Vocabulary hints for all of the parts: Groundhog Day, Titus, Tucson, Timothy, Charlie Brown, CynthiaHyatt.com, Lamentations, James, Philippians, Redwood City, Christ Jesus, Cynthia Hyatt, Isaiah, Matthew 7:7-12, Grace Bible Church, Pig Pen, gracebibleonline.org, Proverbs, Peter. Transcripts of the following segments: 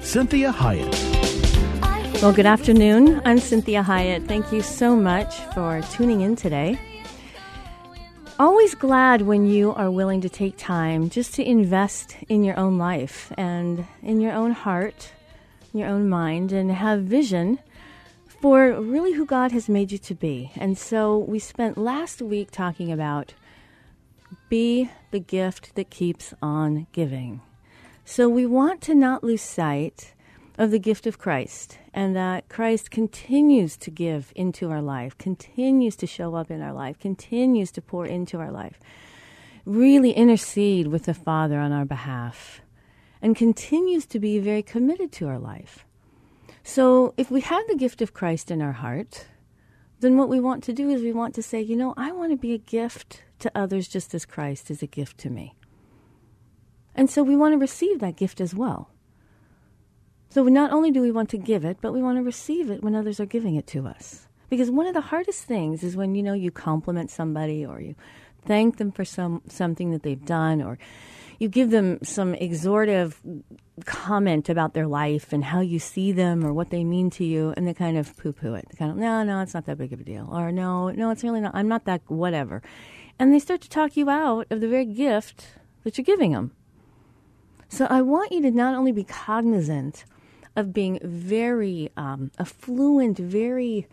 Cynthia Hyatt. Well, good afternoon. I'm Cynthia Hyatt. Thank you so much for tuning in today. Always glad when you are willing to take time just to invest in your own life and in your own heart, in your own mind, and have vision for really who God has made you to be. And so we spent last week talking about be the gift that keeps on giving. So we want to not lose sight of the gift of Christ, and that Christ continues to give into our life, continues to show up in our life, continues to pour into our life, really intercede with the Father on our behalf, and continues to be very committed to our life. So if we have the gift of Christ in our heart, then what we want to do is we want to say, you know, I want to be a gift to others just as Christ is a gift to me. And so we want to receive that gift as well. So not only do we want to give it, but we want to receive it when others are giving it to us. Because one of the hardest things is when, you know, you compliment somebody or you thank them for something that they've done, or you give them some exhortive comment about their life and how you see them or what they mean to you, and they kind of poo-poo it. They kind of, no, it's not that big of a deal. Or no, it's really not. I'm not that whatever. And they start to talk you out of the very gift that you're giving them. So I want you to not only be cognizant of being very affluent, very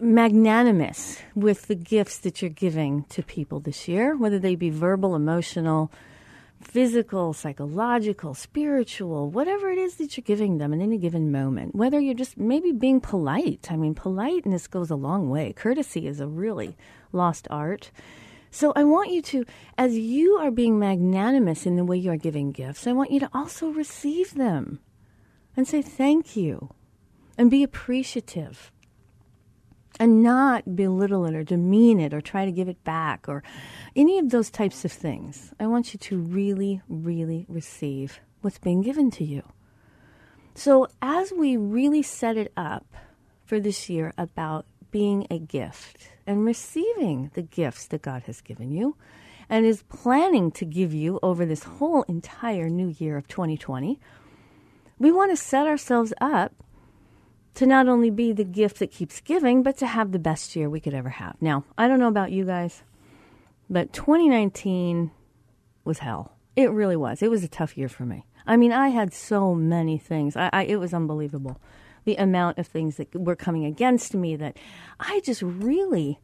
magnanimous with the gifts that you're giving to people this year, whether they be verbal, emotional, physical, psychological, spiritual, whatever it is that you're giving them in any given moment, whether you're just maybe being polite. I mean, politeness goes a long way. Courtesy is a really lost art. So I want you to, as you are being magnanimous in the way you are giving gifts, I want you to also receive them and say thank you and be appreciative and not belittle it or demean it or try to give it back or any of those types of things. I want you to really, really receive what's being given to you. So as we really set it up for this year about being a gift and receiving the gifts that God has given you and is planning to give you over this whole entire new year of 2020, we want to set ourselves up to not only be the gift that keeps giving, but to have the best year we could ever have. Now, I don't know about you guys, but 2019 was hell. It really was. It was a tough year for me. I mean, I had so many things. It was unbelievable, the amount of things that were coming against me, that I just really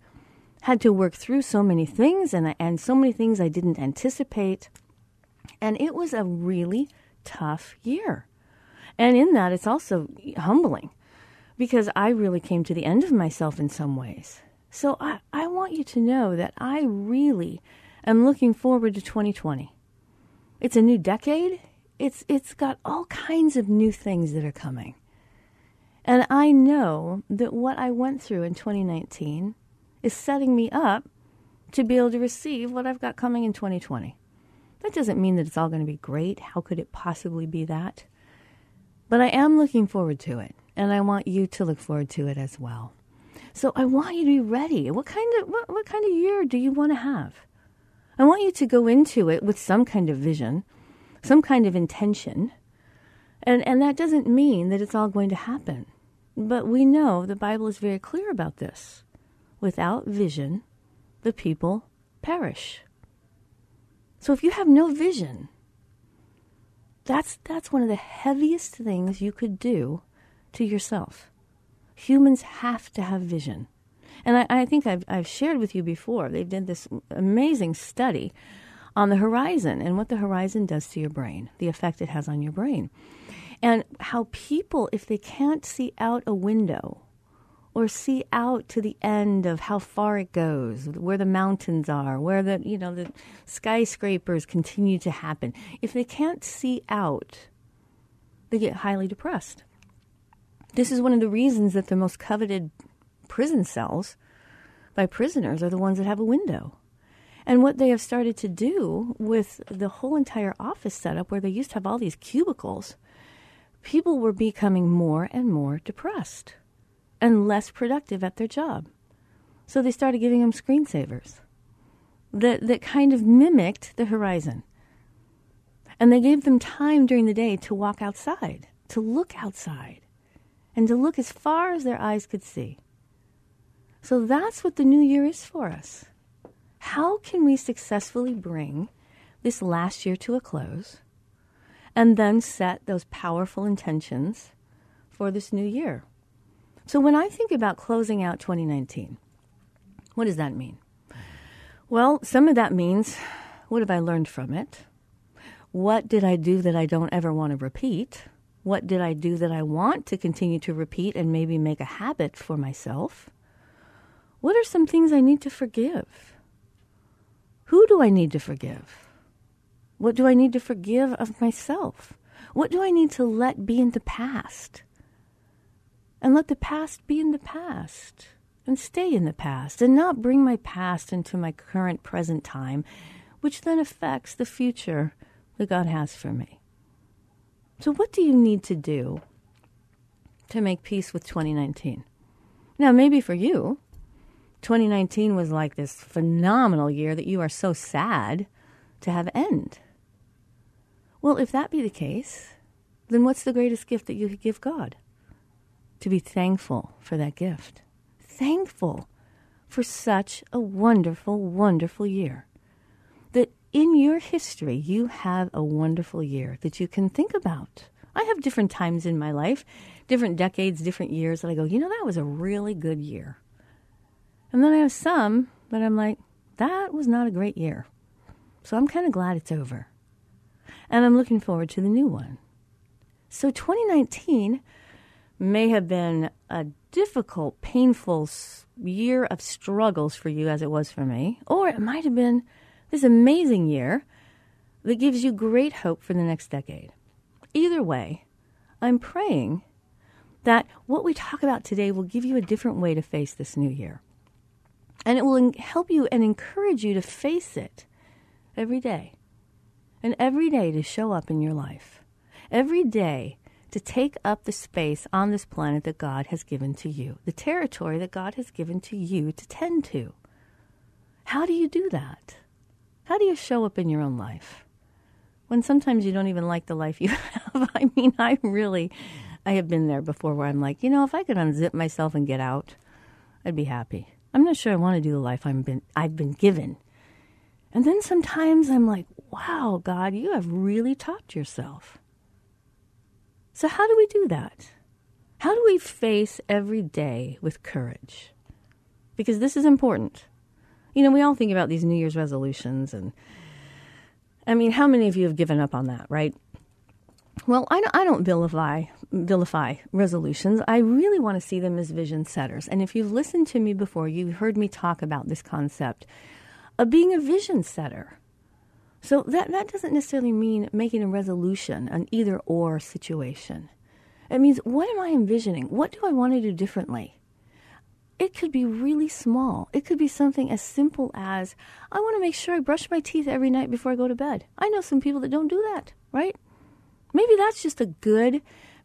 had to work through so many things and so many things I didn't anticipate. And it was a really tough year. And in that, it's also humbling, because I really came to the end of myself in some ways. So I want you to know that I really am looking forward to 2020. It's a new decade. It's got all kinds of new things that are coming. And I know that what I went through in 2019 is setting me up to be able to receive what I've got coming in 2020. That doesn't mean that it's all going to be great. How could it possibly be that? But I am looking forward to it. And I want you to look forward to it as well. So I want you to be ready. What kind of year do you want to have? I want you to go into it with some kind of vision, some kind of intention. And that doesn't mean that it's all going to happen. But we know the Bible is very clear about this. Without vision, the people perish. So if you have no vision, that's one of the heaviest things you could do to yourself. Humans have to have vision. And I think I've shared with you before, they did this amazing study on the horizon and what the horizon does to your brain, the effect it has on your brain. And how people, if they can't see out a window or see out to the end of how far it goes, where the mountains are, where the skyscrapers continue to happen, if they can't see out, they get highly depressed. This is one of the reasons that the most coveted prison cells by prisoners are the ones that have a window. And what they have started to do with the whole entire office setup, where they used to have all these cubicles, people were becoming more and more depressed and less productive at their job. So they started giving them screensavers that kind of mimicked the horizon. And they gave them time during the day to walk outside, to look outside, and to look as far as their eyes could see. So that's what the new year is for us. How can we successfully bring this last year to a close and then set those powerful intentions for this new year? So when I think about closing out 2019, what does that mean? Well, some of that means, what have I learned from it? What did I do that I don't ever want to repeat? What did I do that I want to continue to repeat and maybe make a habit for myself? What are some things I need to forgive? Who do I need to forgive? What do I need to forgive of myself? What do I need to let be in the past? And let the past be in the past and stay in the past and not bring my past into my current present time, which then affects the future that God has for me. So what do you need to do to make peace with 2019? Now, maybe for you, 2019 was like this phenomenal year that you are so sad to have end. Well, if that be the case, then what's the greatest gift that you could give God? To be thankful for that gift. Thankful for such a wonderful, wonderful year. That in your history, you have a wonderful year that you can think about. I have different times in my life, different decades, different years that I go, that was a really good year. And then I have some that I'm like, that was not a great year. So I'm kind of glad it's over. And I'm looking forward to the new one. So 2019 may have been a difficult, painful year of struggles for you as it was for me. Or it might have been this amazing year that gives you great hope for the next decade. Either way, I'm praying that what we talk about today will give you a different way to face this new year. And it will help you and encourage you to face it every day. And every day to show up in your life. Every day to take up the space on this planet that God has given to you. The territory that God has given to you to tend to. How do you do that? How do you show up in your own life? When sometimes you don't even like the life you have. I mean, I have been there before where I'm like, if I could unzip myself and get out, I'd be happy. I'm not sure I want to do the life I've been given. And then sometimes I'm like, wow, God, you have really topped yourself. So how do we do that? How do we face every day with courage? Because this is important. We all think about these New Year's resolutions. And I mean, how many of you have given up on that, right? Well, I don't vilify resolutions. I really want to see them as vision setters. And if you've listened to me before, you've heard me talk about this concept of being a vision setter. So that doesn't necessarily mean making a resolution, an either-or situation. It means, what am I envisioning? What do I want to do differently? It could be really small. It could be something as simple as, I want to make sure I brush my teeth every night before I go to bed. I know some people that don't do that, right? Maybe that's just a good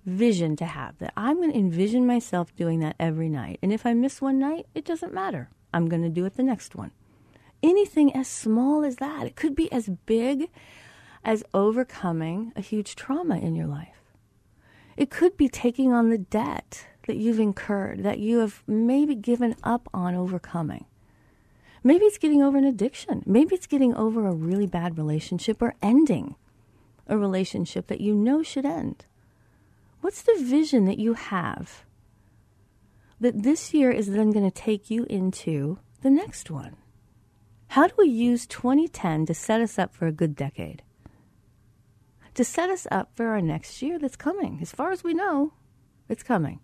vision to have, that I'm going to envision myself doing that every night. And if I miss one night, it doesn't matter. I'm going to do it the next one. Anything as small as that. It could be as big as overcoming a huge trauma in your life. It could be taking on the debt that you've incurred, that you have maybe given up on overcoming. Maybe it's getting over an addiction. Maybe it's getting over a really bad relationship or ending a relationship that you know should end. What's the vision that you have that this year is then going to take you into the next one? How do we use 2010 to set us up for a good decade? To set us up for our next year that's coming. As far as we know, it's coming.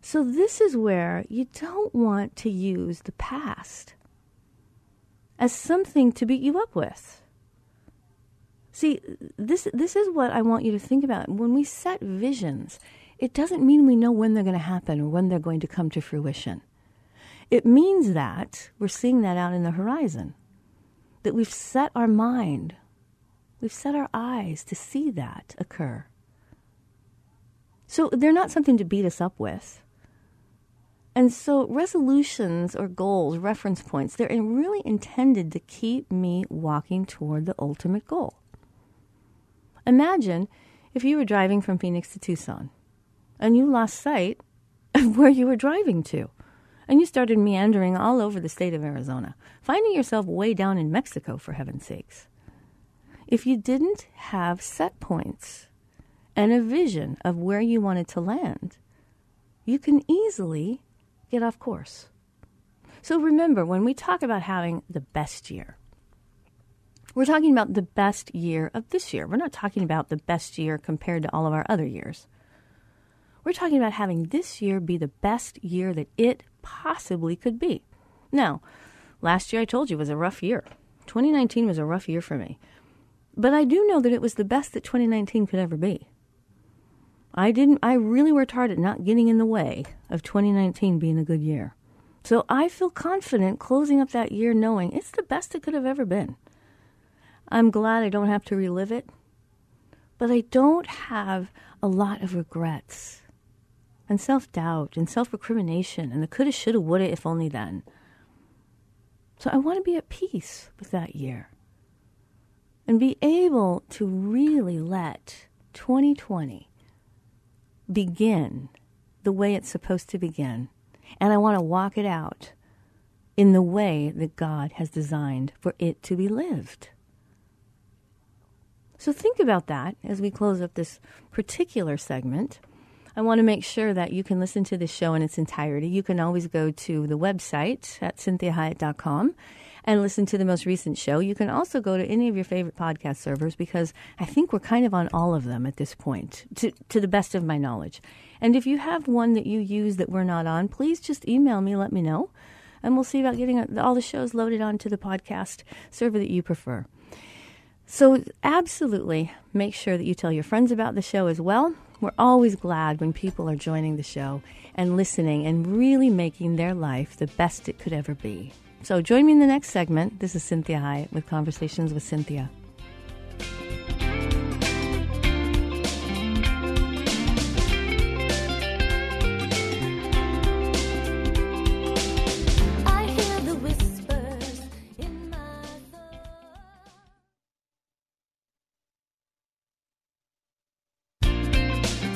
So this is where you don't want to use the past as something to beat you up with. See, this is what I want you to think about. When we set visions, it doesn't mean we know when they're going to happen or when they're going to come to fruition. It means that we're seeing that out in the horizon, that we've set our mind, we've set our eyes to see that occur. So they're not something to beat us up with. And so resolutions or goals, reference points, they're really intended to keep me walking toward the ultimate goal. Imagine if you were driving from Phoenix to Tucson and you lost sight of where you were driving to and you started meandering all over the state of Arizona, finding yourself way down in Mexico, for heaven's sakes. If you didn't have set points and a vision of where you wanted to land, you can easily get off course. So remember, when we talk about having the best year, we're talking about the best year of this year. We're not talking about the best year compared to all of our other years. We're talking about having this year be the best year that it possibly could be. Now, last year I told you was a rough year. 2019 was a rough year for me. But I do know that it was the best that 2019 could ever be. I really worked hard at not getting in the way of 2019 being a good year. So I feel confident closing up that year knowing it's the best it could have ever been. I'm glad I don't have to relive it, but I don't have a lot of regrets and self-doubt and self-recrimination and the coulda, shoulda, woulda, if only then. So I want to be at peace with that year and be able to really let 2020 begin the way it's supposed to begin. And I want to walk it out in the way that God has designed for it to be lived. So think about that as we close up this particular segment. I want to make sure that you can listen to this show in its entirety. You can always go to the website at CynthiaHyatt.com and listen to the most recent show. You can also go to any of your favorite podcast servers because I think we're kind of on all of them at this point, to the best of my knowledge. And if you have one that you use that we're not on, please just email me, let me know, and we'll see about getting all the shows loaded onto the podcast server that you prefer. So absolutely make sure that you tell your friends about the show as well. We're always glad when people are joining the show and listening and really making their life the best it could ever be. So join me in the next segment. This is Cynthia Hyatt with Conversations with Cynthia.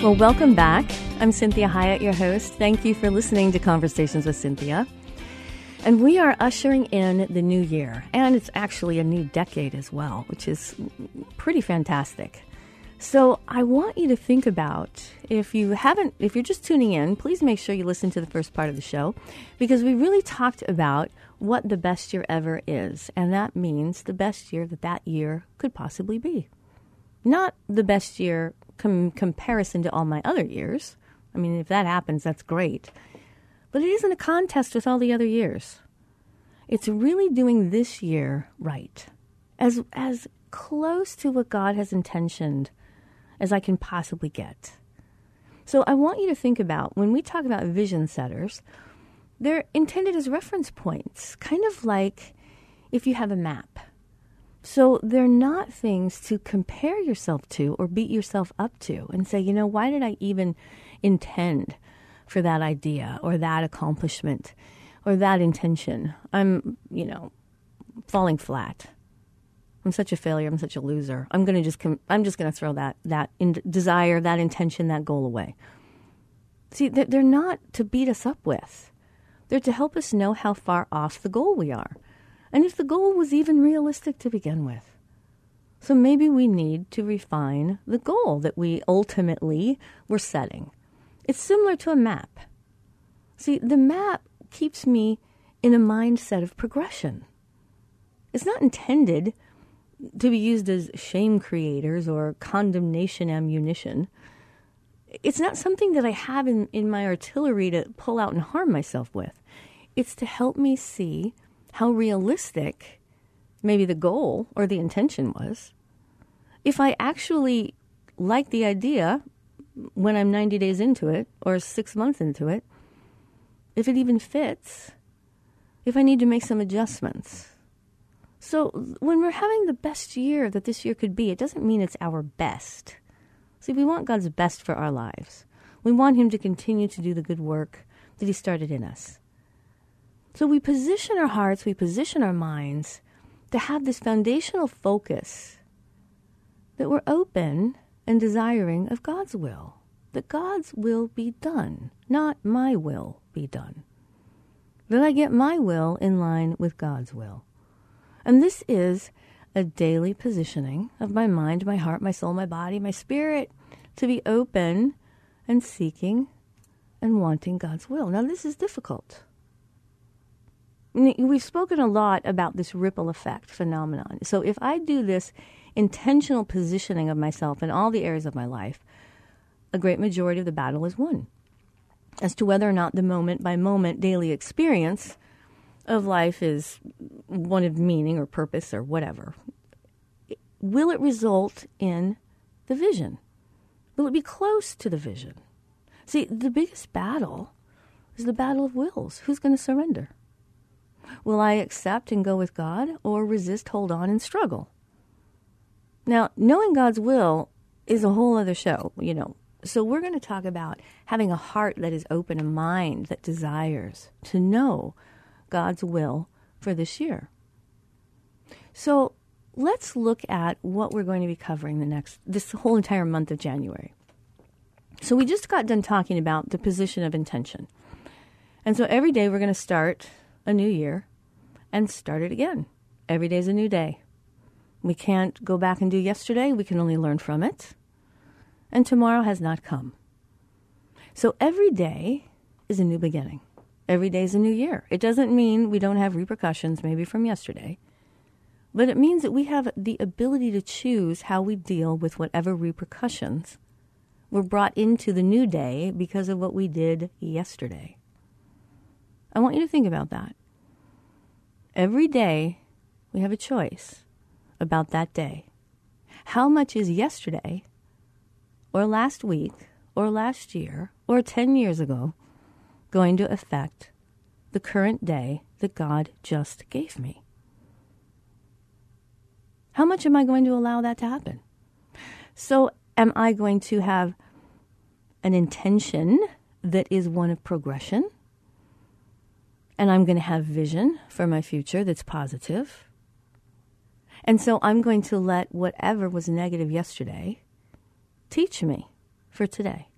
Well, welcome back. I'm Cynthia Hyatt, your host. Thank you for listening to Conversations with Cynthia. And we are ushering in the new year, and it's actually a new decade as well, which is pretty fantastic. So I want you to think about, if you're just tuning in, please make sure you listen to the first part of the show, because we really talked about what the best year ever is, and that means the best year that year could possibly be. Not the best year comparison to all my other years. I mean, if that happens, that's great. But it isn't a contest with all the other years. It's really doing this year right, as close to what God has intentioned as I can possibly get. So I want you to think about, when we talk about vision setters, they're intended as reference points, kind of like if you have a map. So they're not things to compare yourself to or beat yourself up to and say, why did I even intend for that idea or that accomplishment or that intention? I'm, falling flat. I'm such a failure. I'm such a loser. I'm going to just I'm just going to throw that desire, that intention, that goal away. See, they're not to beat us up with. They're to help us know how far off the goal we are, and if the goal was even realistic to begin with. So maybe we need to refine the goal that we ultimately were setting. It's similar to a map. See, the map keeps me in a mindset of progression. It's not intended to be used as shame creators or condemnation ammunition. It's not something that I have in my artillery to pull out and harm myself with. It's to help me see how realistic maybe the goal or the intention was. If I actually like the idea when I'm 90 days into it or 6 months into it, if it even fits, if I need to make some adjustments. So when we're having the best year that this year could be, it doesn't mean it's our best. See, we want God's best for our lives. We want Him to continue to do the good work that He started in us. So we position our hearts, we position our minds to have this foundational focus that we're open and desiring of God's will, that God's will be done, not my will be done, that I get my will in line with God's will. And this is a daily positioning of my mind, my heart, my soul, my body, my spirit to be open and seeking and wanting God's will. Now, this is difficult. We've spoken a lot about this ripple effect phenomenon. So if I do this intentional positioning of myself in all the areas of my life, a great majority of the battle is won as to whether or not the moment-by-moment daily experience of life is one of meaning or purpose or whatever. Will it result in the vision? Will it be close to the vision? See, the biggest battle is the battle of wills. Who's going to surrender? Will I accept and go with God or resist, hold on, and struggle? Now, knowing God's will is a whole other show, you know. So we're going to talk about having a heart that is open, a mind that desires to know God's will for this year. So let's look at what we're going to be covering this whole entire month of January. So we just got done talking about the position of intention. And so every day we're going to start a new year and start it again. Every day is a new day. We can't go back and do yesterday. We can only learn from it. And tomorrow has not come. So every day is a new beginning. Every day is a new year. It doesn't mean we don't have repercussions maybe from yesterday, but it means that we have the ability to choose how we deal with whatever repercussions were brought into the new day because of what we did yesterday. I want you to think about that. Every day we have a choice about that day. How much is yesterday or last week or last year or 10 years ago going to affect the current day that God just gave me? How much am I going to allow that to happen? So am I going to have an intention that is one of progression? And I'm going to have vision for my future that's positive. And so I'm going to let whatever was negative yesterday teach me for today.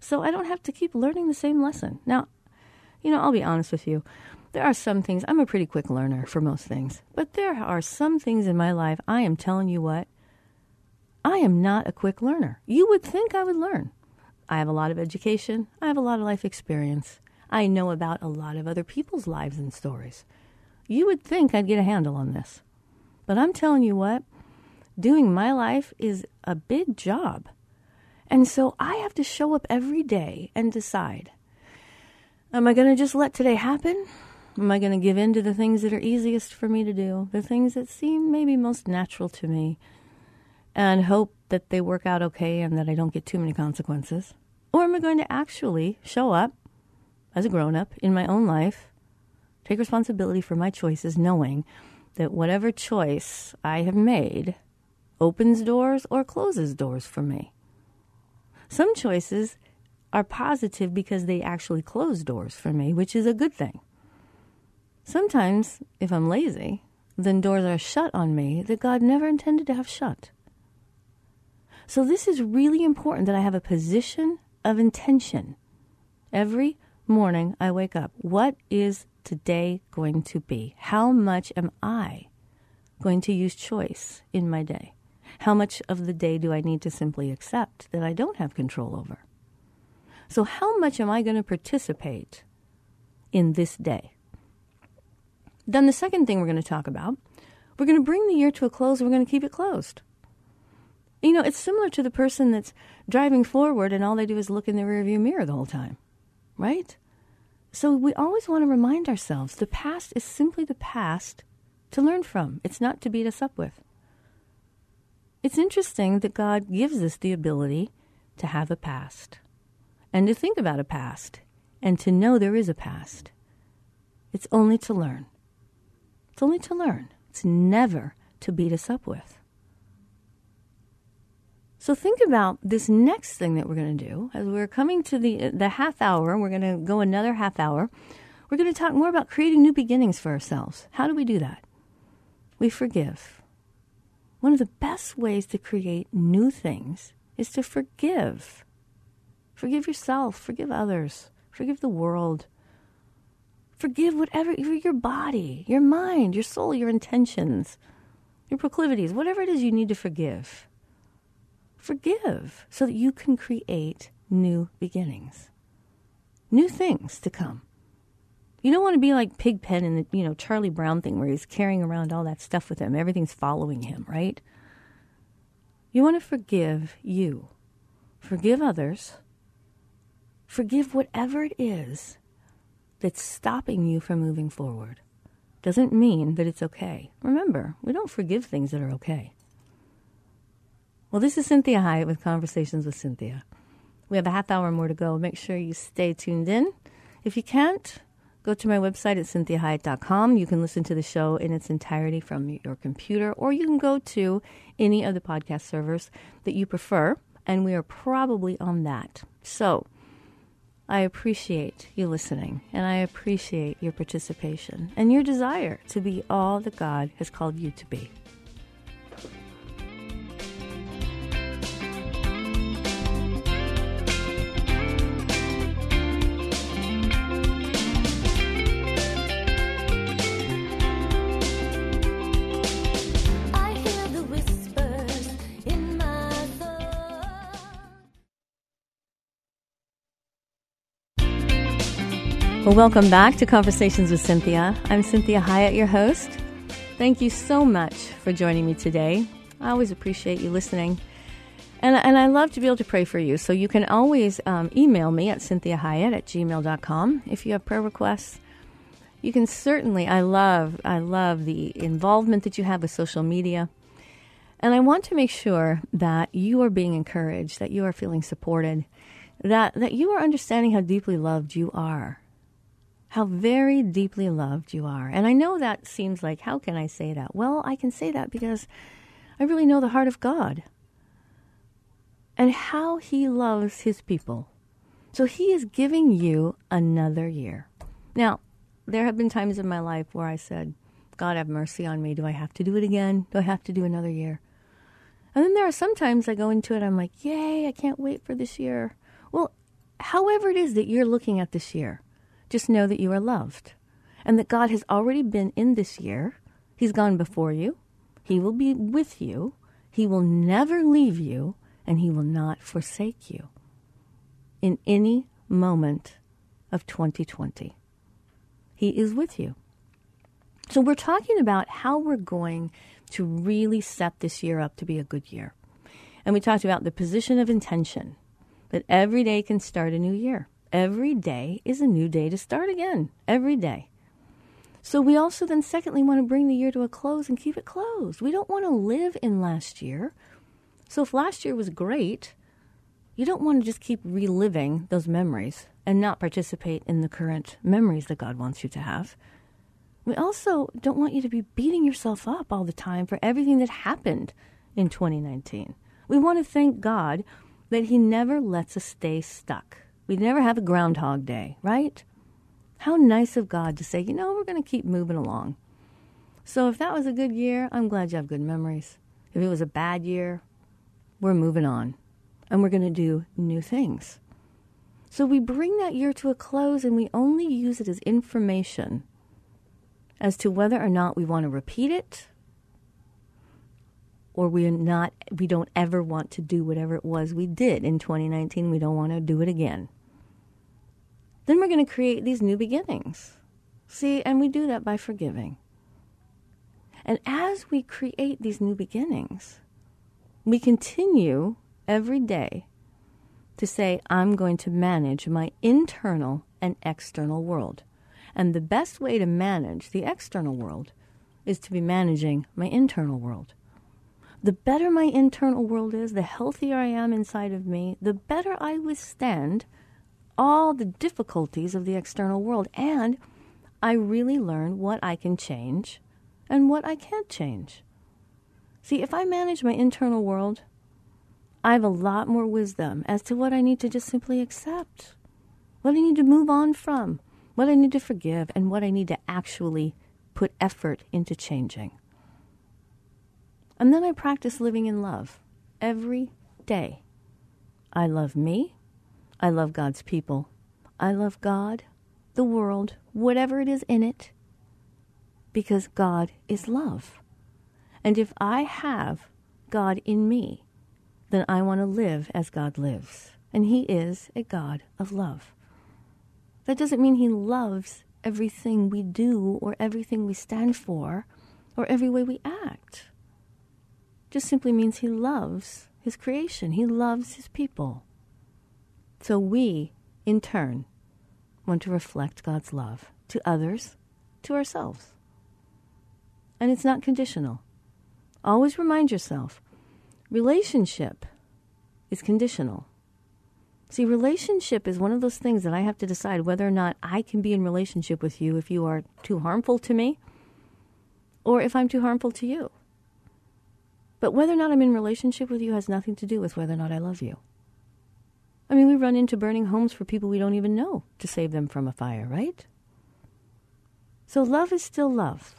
So I don't have to keep learning the same lesson. Now, you know, I'll be honest with you. There are some things, I'm a pretty quick learner for most things, but there are some things in my life, I am telling you what, I am not a quick learner. You would think I would learn. I have a lot of education. I have a lot of life experience. I know about a lot of other people's lives and stories. You would think I'd get a handle on this. But I'm telling you what, doing my life is a big job. And so I have to show up every day and decide, am I going to just let today happen? Am I going to give in to the things that are easiest for me to do, the things that seem maybe most natural to me, and hope that they work out okay and that I don't get too many consequences? Or am I going to actually show up as a grown-up in my own life, take responsibility for my choices, knowing that whatever choice I have made opens doors or closes doors for me? Some choices are positive because they actually close doors for me, which is a good thing. Sometimes, if I'm lazy, then doors are shut on me that God never intended to have shut. So this is really important that I have a position of intention every morning I wake up, what is today going to be? How much am I going to use choice in my day? How much of the day do I need to simply accept that I don't have control over? So how much am I going to participate in this day? Then the second thing we're going to talk about, we're going to bring the year to a close and we're going to keep it closed. You know, it's similar to the person that's driving forward and all they do is look in the rearview mirror the whole time, right? So we always want to remind ourselves the past is simply the past to learn from. It's not to beat us up with. It's interesting that God gives us the ability to have a past and to think about a past and to know there is a past. It's only to learn. It's only to learn. It's never to beat us up with. So think about this next thing that we're going to do. As we're coming to the half hour, we're going to go another half hour. We're going to talk more about creating new beginnings for ourselves. How do we do that? We forgive. One of the best ways to create new things is to forgive. Forgive yourself. Forgive others. Forgive the world. Forgive whatever, your body, your mind, your soul, your intentions, your proclivities, whatever it is you need to forgive. Forgive so that you can create new beginnings, new things to come. You don't want to be like Pig Pen in the, Charlie Brown thing where he's carrying around all that stuff with him. Everything's following him, right? You want to forgive you. Forgive others. Forgive whatever it is that's stopping you from moving forward. Doesn't mean that it's okay. Remember, we don't forgive things that are okay. Well, this is Cynthia Hyatt with Conversations with Cynthia. We have a half hour more to go. Make sure you stay tuned in. If you can't, go to my website at CynthiaHyatt.com. You can listen to the show in its entirety from your computer, or you can go to any of the podcast servers that you prefer, and we are probably on that. So I appreciate you listening, and I appreciate your participation and your desire to be all that God has called you to be. Well, welcome back to Conversations with Cynthia. I'm Cynthia Hyatt, your host. Thank you so much for joining me today. I always appreciate you listening. And I love to be able to pray for you. So you can always email me at cynthiahyatt@gmail.com if you have prayer requests. You can certainly, I love the involvement that you have with social media. And I want to make sure that you are being encouraged, that you are feeling supported, that you are understanding how deeply loved you are. How very deeply loved you are. And I know that seems like, how can I say that? Well, I can say that because I really know the heart of God and how he loves his people. So he is giving you another year. Now, there have been times in my life where I said, God, have mercy on me. Do I have to do it again? Do I have to do another year? And then there are some times I go into it, I'm like, yay, I can't wait for this year. Well, however it is that you're looking at this year, just know that you are loved and that God has already been in this year. He's gone before you. He will be with you. He will never leave you, and he will not forsake you in any moment of 2020. He is with you. So we're talking about how we're going to really set this year up to be a good year. And we talked about the position of intention, that every day can start a new year. Every day is a new day to start again. Every day. So we also then secondly want to bring the year to a close and keep it closed. We don't want to live in last year. So if last year was great, you don't want to just keep reliving those memories and not participate in the current memories that God wants you to have. We also don't want you to be beating yourself up all the time for everything that happened in 2019. We want to thank God that he never lets us stay stuck. We never have a Groundhog Day, right? How nice of God to say, we're going to keep moving along. So if that was a good year, I'm glad you have good memories. If it was a bad year, we're moving on. And we're going to do new things. So we bring that year to a close and we only use it as information as to whether or not we want to repeat it or we don't ever want to do whatever it was we did in 2019. We don't want to do it again. Then we're going to create these new beginnings. See, and we do that by forgiving. And as we create these new beginnings, we continue every day to say, I'm going to manage my internal and external world. And the best way to manage the external world is to be managing my internal world. The better my internal world is, the healthier I am inside of me, the better I withstand all the difficulties of the external world. And I really learn what I can change and what I can't change. See, if I manage my internal world, I have a lot more wisdom as to what I need to just simply accept, what I need to move on from, what I need to forgive, and what I need to actually put effort into changing. And then I practice living in love every day. I love me. I love God's people. I love God, the world, whatever it is in it, because God is love. And if I have God in me, then I want to live as God lives. And he is a God of love. That doesn't mean he loves everything we do or everything we stand for or every way we act. Just simply means he loves his creation. He loves his people. So we, in turn, want to reflect God's love to others, to ourselves. And it's not conditional. Always remind yourself, relationship is conditional. See, relationship is one of those things that I have to decide whether or not I can be in relationship with you if you are too harmful to me or if I'm too harmful to you. But whether or not I'm in relationship with you has nothing to do with whether or not I love you. I mean, we run into burning homes for people we don't even know to save them from a fire, right? So love is still love.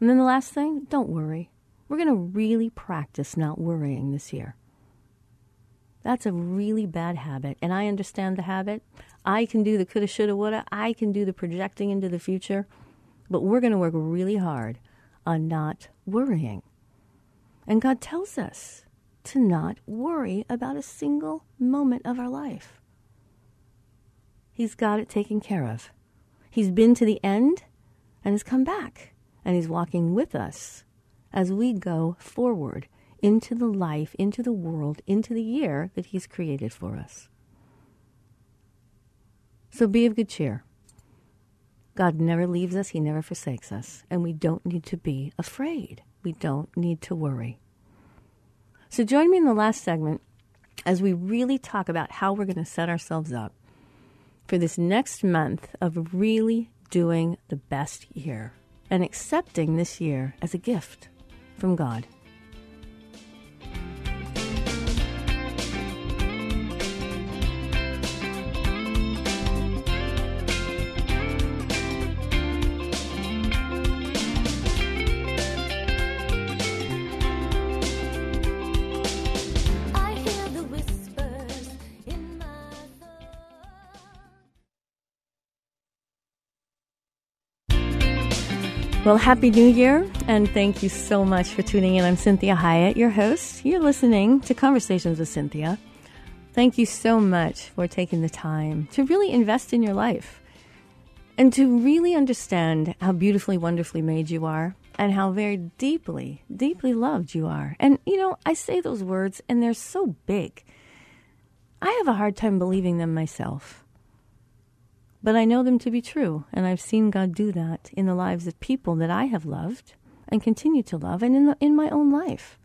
And then the last thing, don't worry. We're going to really practice not worrying this year. That's a really bad habit, and I understand the habit. I can do the coulda, shoulda, woulda. I can do the projecting into the future, but we're going to work really hard on not worrying. And God tells us to not worry about a single moment of our life. He's got it taken care of. He's been to the end and has come back, and he's walking with us as we go forward into the life, into the world, into the year that he's created for us. So be of good cheer. God never leaves us. He never forsakes us. And we don't need to be afraid. We don't need to worry. So join me in the last segment as we really talk about how we're going to set ourselves up for this next month of really doing the best year and accepting this year as a gift from God. Well, Happy New Year, and thank you so much for tuning in. I'm Cynthia Hyatt, your host. You're listening to Conversations with Cynthia. Thank you so much for taking the time to really invest in your life and to really understand how beautifully, wonderfully made you are and how very deeply, deeply loved you are. And, you know, I say those words, and they're so big. I have a hard time believing them myself. But I know them to be true, and I've seen God do that in the lives of people that I have loved and continue to love, and in my own life.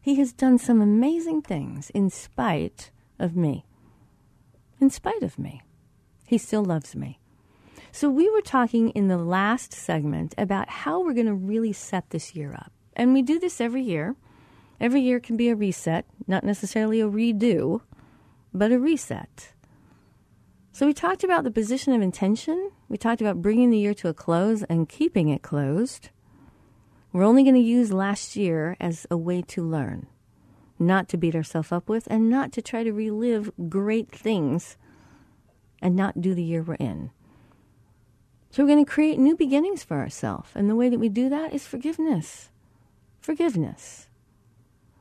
He has done some amazing things in spite of me. In spite of me. He still loves me. So we were talking in the last segment about how we're going to really set this year up. And we do this every year. Every year can be a reset, not necessarily a redo, but a reset. So we talked about the position of intention. We talked about bringing the year to a close and keeping it closed. We're only going to use last year as a way to learn. not to beat ourselves up with, and not to try to relive great things and not do the year we're in. So we're going to create new beginnings for ourselves, and the way that we do that is forgiveness. Forgiveness.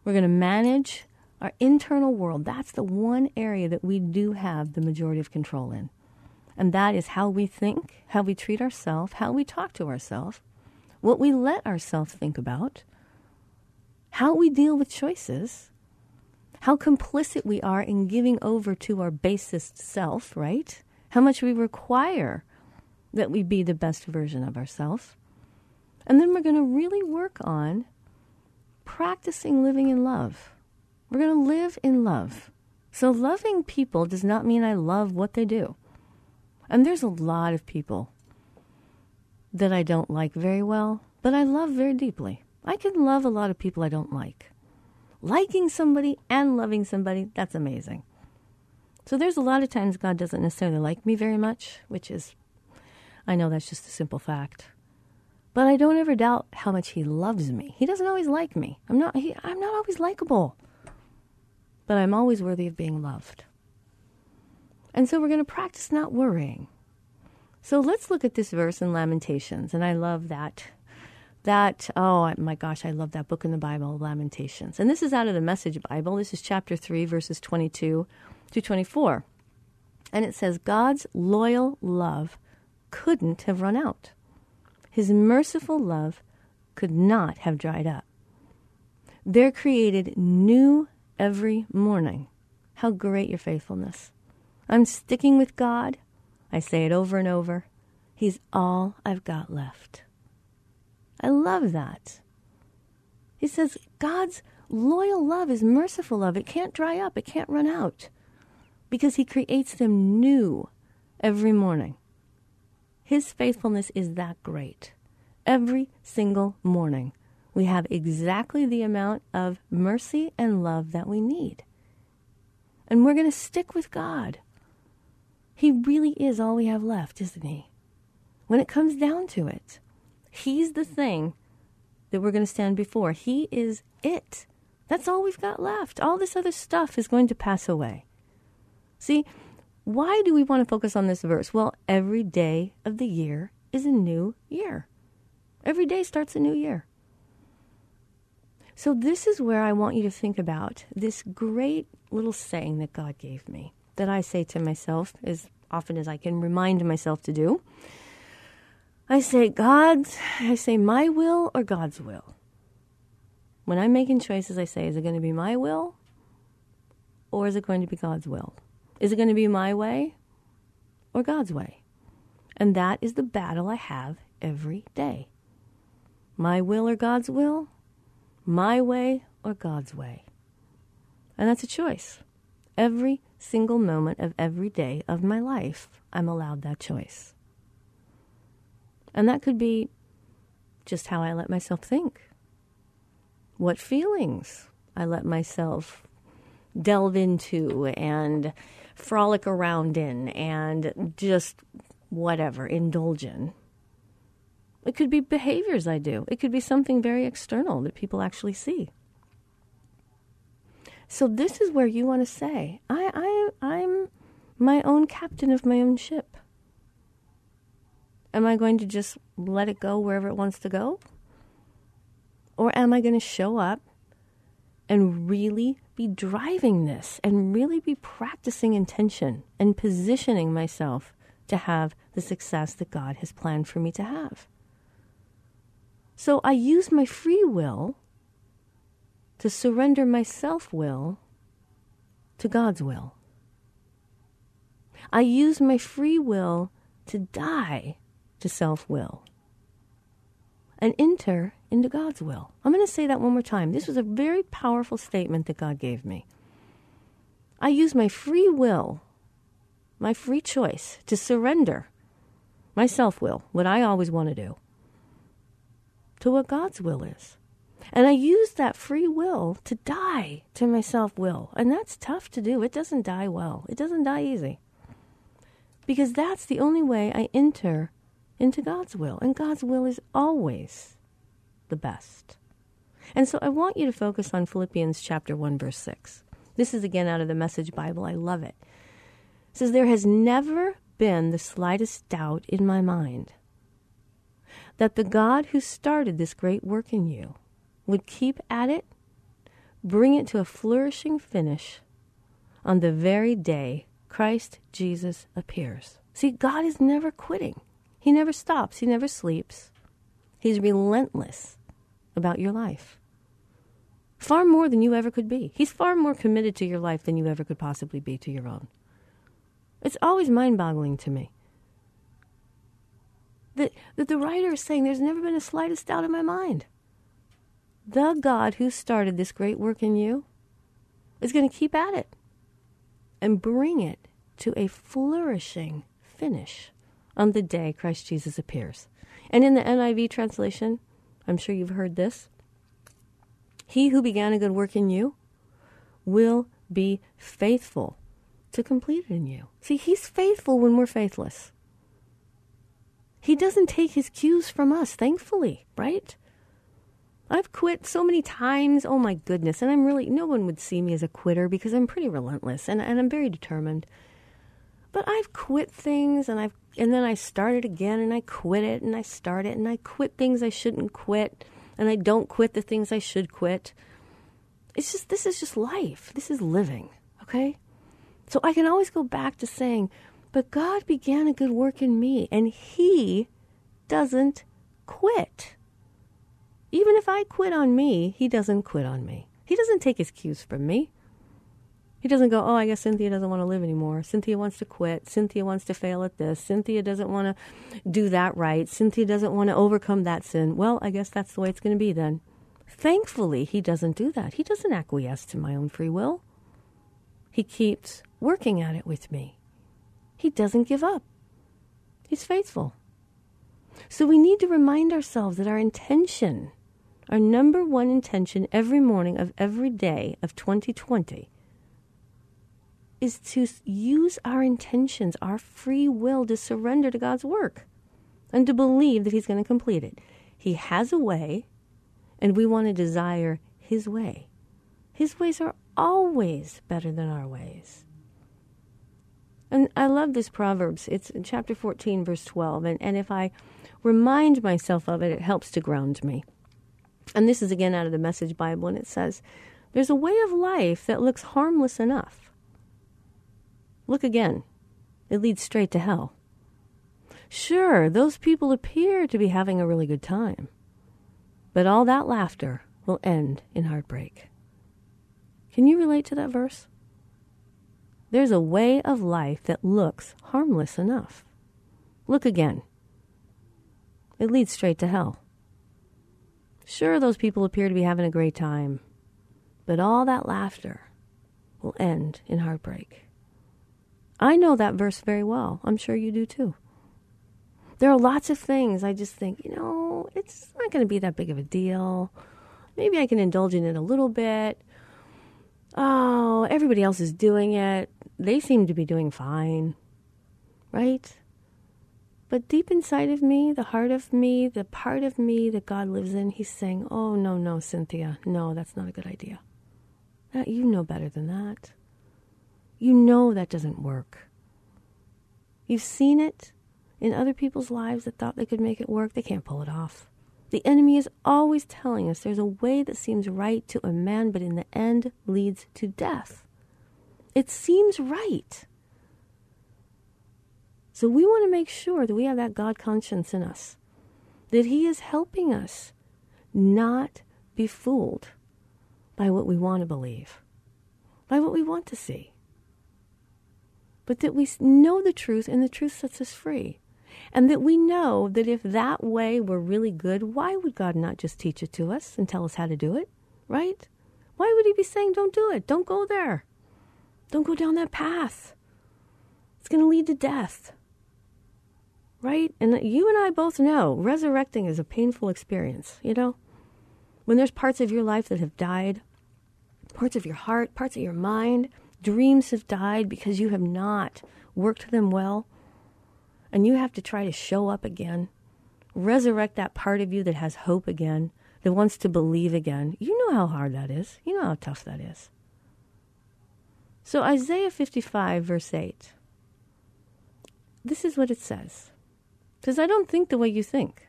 We're going to manage our internal world. That's the one area that we do have the majority of control in. And that is how we think, how we treat ourselves, how we talk to ourselves, what we let ourselves think about, how we deal with choices, how complicit we are in giving over to our basest self, right? How much we require that we be the best version of ourselves. And then we're going to really work on practicing living in love. We're going to live in love. So loving people does not mean I love what they do. And there's a lot of people that I don't like very well, but I love very deeply. I can love a lot of people I don't like. Liking somebody and loving somebody, that's amazing. So there's a lot of times God doesn't necessarily like me very much, which is, I know that's just a simple fact. But I don't ever doubt how much he loves me. He doesn't always like me. I'm not always likable. But I'm always worthy of being loved. And so we're going to practice not worrying. So let's look at this verse in Lamentations. And I love that. Oh my gosh, I love that book in the Bible, Lamentations. And this is out of the Message Bible. This is chapter 3, verses 22 to 24. And it says, God's loyal love couldn't have run out. His merciful love could not have dried up. They're created new every morning. How great your faithfulness. I'm sticking with God. I say it over and over. He's all I've got left. I love that. He says God's loyal love is merciful love. It can't dry up. It can't run out. Because he creates them new every morning. His faithfulness is that great. Every single morning, we have exactly the amount of mercy and love that we need. And we're going to stick with God. He really is all we have left, isn't he? When it comes down to it, he's the thing that we're going to stand before. He is it. That's all we've got left. All this other stuff is going to pass away. See, why do we want to focus on this verse? Well, every day of the year is a new year. Every day starts a new year. So this is where I want you to think about this great little saying that God gave me, that I say to myself as often as I can remind myself to do. I say my will or God's will. When I'm making choices, I say, is it going to be my will or is it going to be God's will? Is it going to be my way or God's way? And that is the battle I have every day. My will or God's will? My way or God's way? And that's a choice. Every single moment of every day of my life, I'm allowed that choice. And that could be just how I let myself think, what feelings I let myself delve into and frolic around in and just whatever, indulge in. It could be behaviors I do. It could be something very external that people actually see. So this is where you want to say, I'm my own captain of my own ship. Am I going to just let it go wherever it wants to go? Or am I going to show up and really be driving this and really be practicing intention and positioning myself to have the success that God has planned for me to have? So I use my free will to surrender my self-will to God's will. I use my free will to die to self-will and enter into God's will. I'm going to say that one more time. This was a very powerful statement that God gave me. I use my free will, my free choice, to surrender my self-will, what I always want to do, to what God's will is. And I use that free will to die to my self-will. And that's tough to do. It doesn't die well. It doesn't die easy. Because that's the only way I enter into God's will. And God's will is always the best. And so I want you to focus on Philippians chapter 1, verse 6. This is again out of the Message Bible. I love it. It says, "There has never been the slightest doubt in my mind that the God who started this great work in you would keep at it, bring it to a flourishing finish on the very day Christ Jesus appears." See, God is never quitting. He never stops. He never sleeps. He's relentless about your life. Far more than you ever could be. He's far more committed to your life than you ever could possibly be to your own. It's always mind-boggling to me that the writer is saying there's never been the slightest doubt in my mind. The God who started this great work in you is going to keep at it and bring it to a flourishing finish on the day Christ Jesus appears. And in the NIV translation, I'm sure you've heard this, "He who began a good work in you will be faithful to complete it in you." See, he's faithful when we're faithless. He doesn't take his cues from us, thankfully, right? I've quit so many times, oh my goodness, and I'm really, no one would see me as a quitter because I'm pretty relentless and I'm very determined. But I've quit things and then I started again and I quit it and I start it and I quit things I shouldn't quit and I don't quit the things I should quit. It's just, this is just life. This is living, okay? So I can always go back to saying, but God began a good work in me and he doesn't quit. Even if I quit on me, he doesn't quit on me. He doesn't take his cues from me. He doesn't go, oh, I guess Cynthia doesn't want to live anymore. Cynthia wants to quit. Cynthia wants to fail at this. Cynthia doesn't want to do that right. Cynthia doesn't want to overcome that sin. Well, I guess that's the way it's going to be then. Thankfully, he doesn't do that. He doesn't acquiesce to my own free will. He keeps working at it with me. He doesn't give up. He's faithful. So we need to remind ourselves that our intention, our number one intention every morning of every day of 2020 is to use our intentions, our free will, to surrender to God's work and to believe that he's going to complete it. He has a way, and we want to desire his way. His ways are always better than our ways. And I love this Proverbs. It's in chapter 14, verse 12. And if I remind myself of it, it helps to ground me. And this is again out of the Message Bible, and it says, "There's a way of life that looks harmless enough. Look again. It leads straight to hell. Sure, those people appear to be having a really good time, but all that laughter will end in heartbreak." Can you relate to that verse? There's a way of life that looks harmless enough. Look again. It leads straight to hell. Sure, those people appear to be having a great time, but all that laughter will end in heartbreak. I know that verse very well. I'm sure you do too. There are lots of things I just think, it's not going to be that big of a deal. Maybe I can indulge in it a little bit. Oh, everybody else is doing it. They seem to be doing fine, right? But deep inside of me, the heart of me, the part of me that God lives in, he's saying, oh, no, Cynthia, no, that's not a good idea. You know better than that. You know that doesn't work. You've seen it in other people's lives that thought they could make it work. They can't pull it off. The enemy is always telling us there's a way that seems right to a man, but in the end leads to death. It seems right. So we want to make sure that we have that God conscience in us, that he is helping us not be fooled by what we want to believe, by what we want to see, but that we know the truth and the truth sets us free. And that we know that if that way were really good, why would God not just teach it to us and tell us how to do it, right? Why would he be saying, don't do it, don't go there, don't go down that path? It's going to lead to death, right? And you and I both know resurrecting is a painful experience, When there's parts of your life that have died, parts of your heart, parts of your mind, dreams have died because you have not worked them well, and you have to try to show up again, resurrect that part of you that has hope again, that wants to believe again. You know how hard that is. You know how tough that is. So Isaiah 55, verse 8, this is what it says. It says, I don't think the way you think.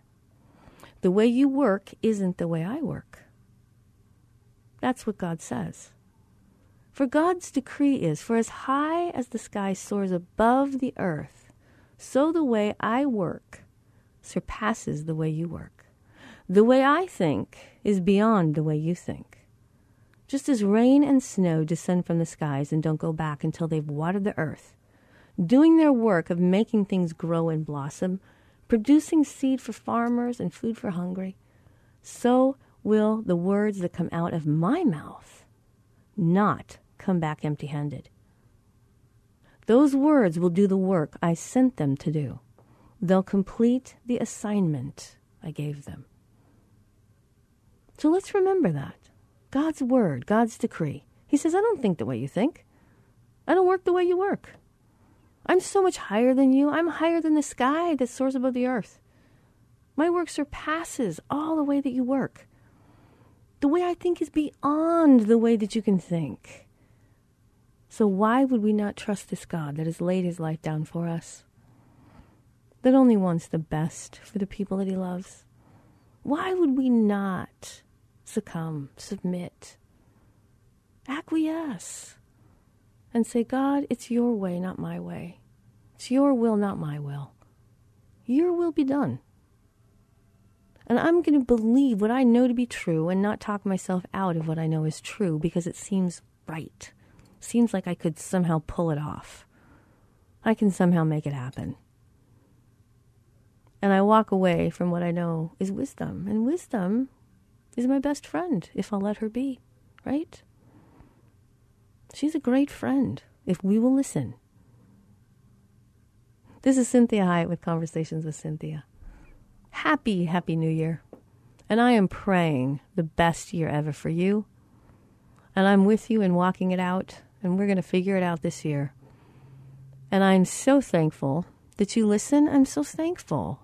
The way you work isn't the way I work. That's what God says. For God's decree is, for as high as the sky soars above the earth, so the way I work surpasses the way you work. The way I think is beyond the way you think. Just as rain and snow descend from the skies and don't go back until they've watered the earth, doing their work of making things grow and blossom, producing seed for farmers and food for hungry, so will the words that come out of my mouth not come back empty-handed. Those words will do the work I sent them to do. They'll complete the assignment I gave them. So let's remember that. God's word, God's decree. He says, I don't think the way you think. I don't work the way you work. I'm so much higher than you. I'm higher than the sky that soars above the earth. My work surpasses all the way that you work. The way I think is beyond the way that you can think. So why would we not trust this God that has laid his life down for us, that only wants the best for the people that he loves? Why would we not succumb, submit, acquiesce, and say, God, it's your way, not my way. It's your will, not my will. Your will be done. And I'm going to believe what I know to be true and not talk myself out of what I know is true because it seems right. Seems like I could somehow pull it off. I can somehow make it happen. And I walk away from what I know is wisdom. And wisdom is my best friend if I'll let her be, right? She's a great friend if we will listen. This is Cynthia Hyatt with Conversations with Cynthia. Happy, happy New Year. And I am praying the best year ever for you. And I'm with you in walking it out. And we're going to figure it out this year. And I'm so thankful that you listen. I'm so thankful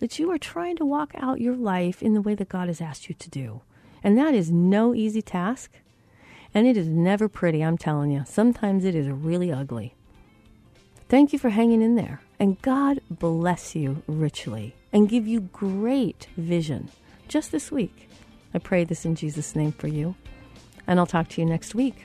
that you are trying to walk out your life in the way that God has asked you to do. And that is no easy task. And it is never pretty, I'm telling you. Sometimes it is really ugly. Thank you for hanging in there. And God bless you richly and give you great vision just this week. I pray this in Jesus' name for you. And I'll talk to you next week.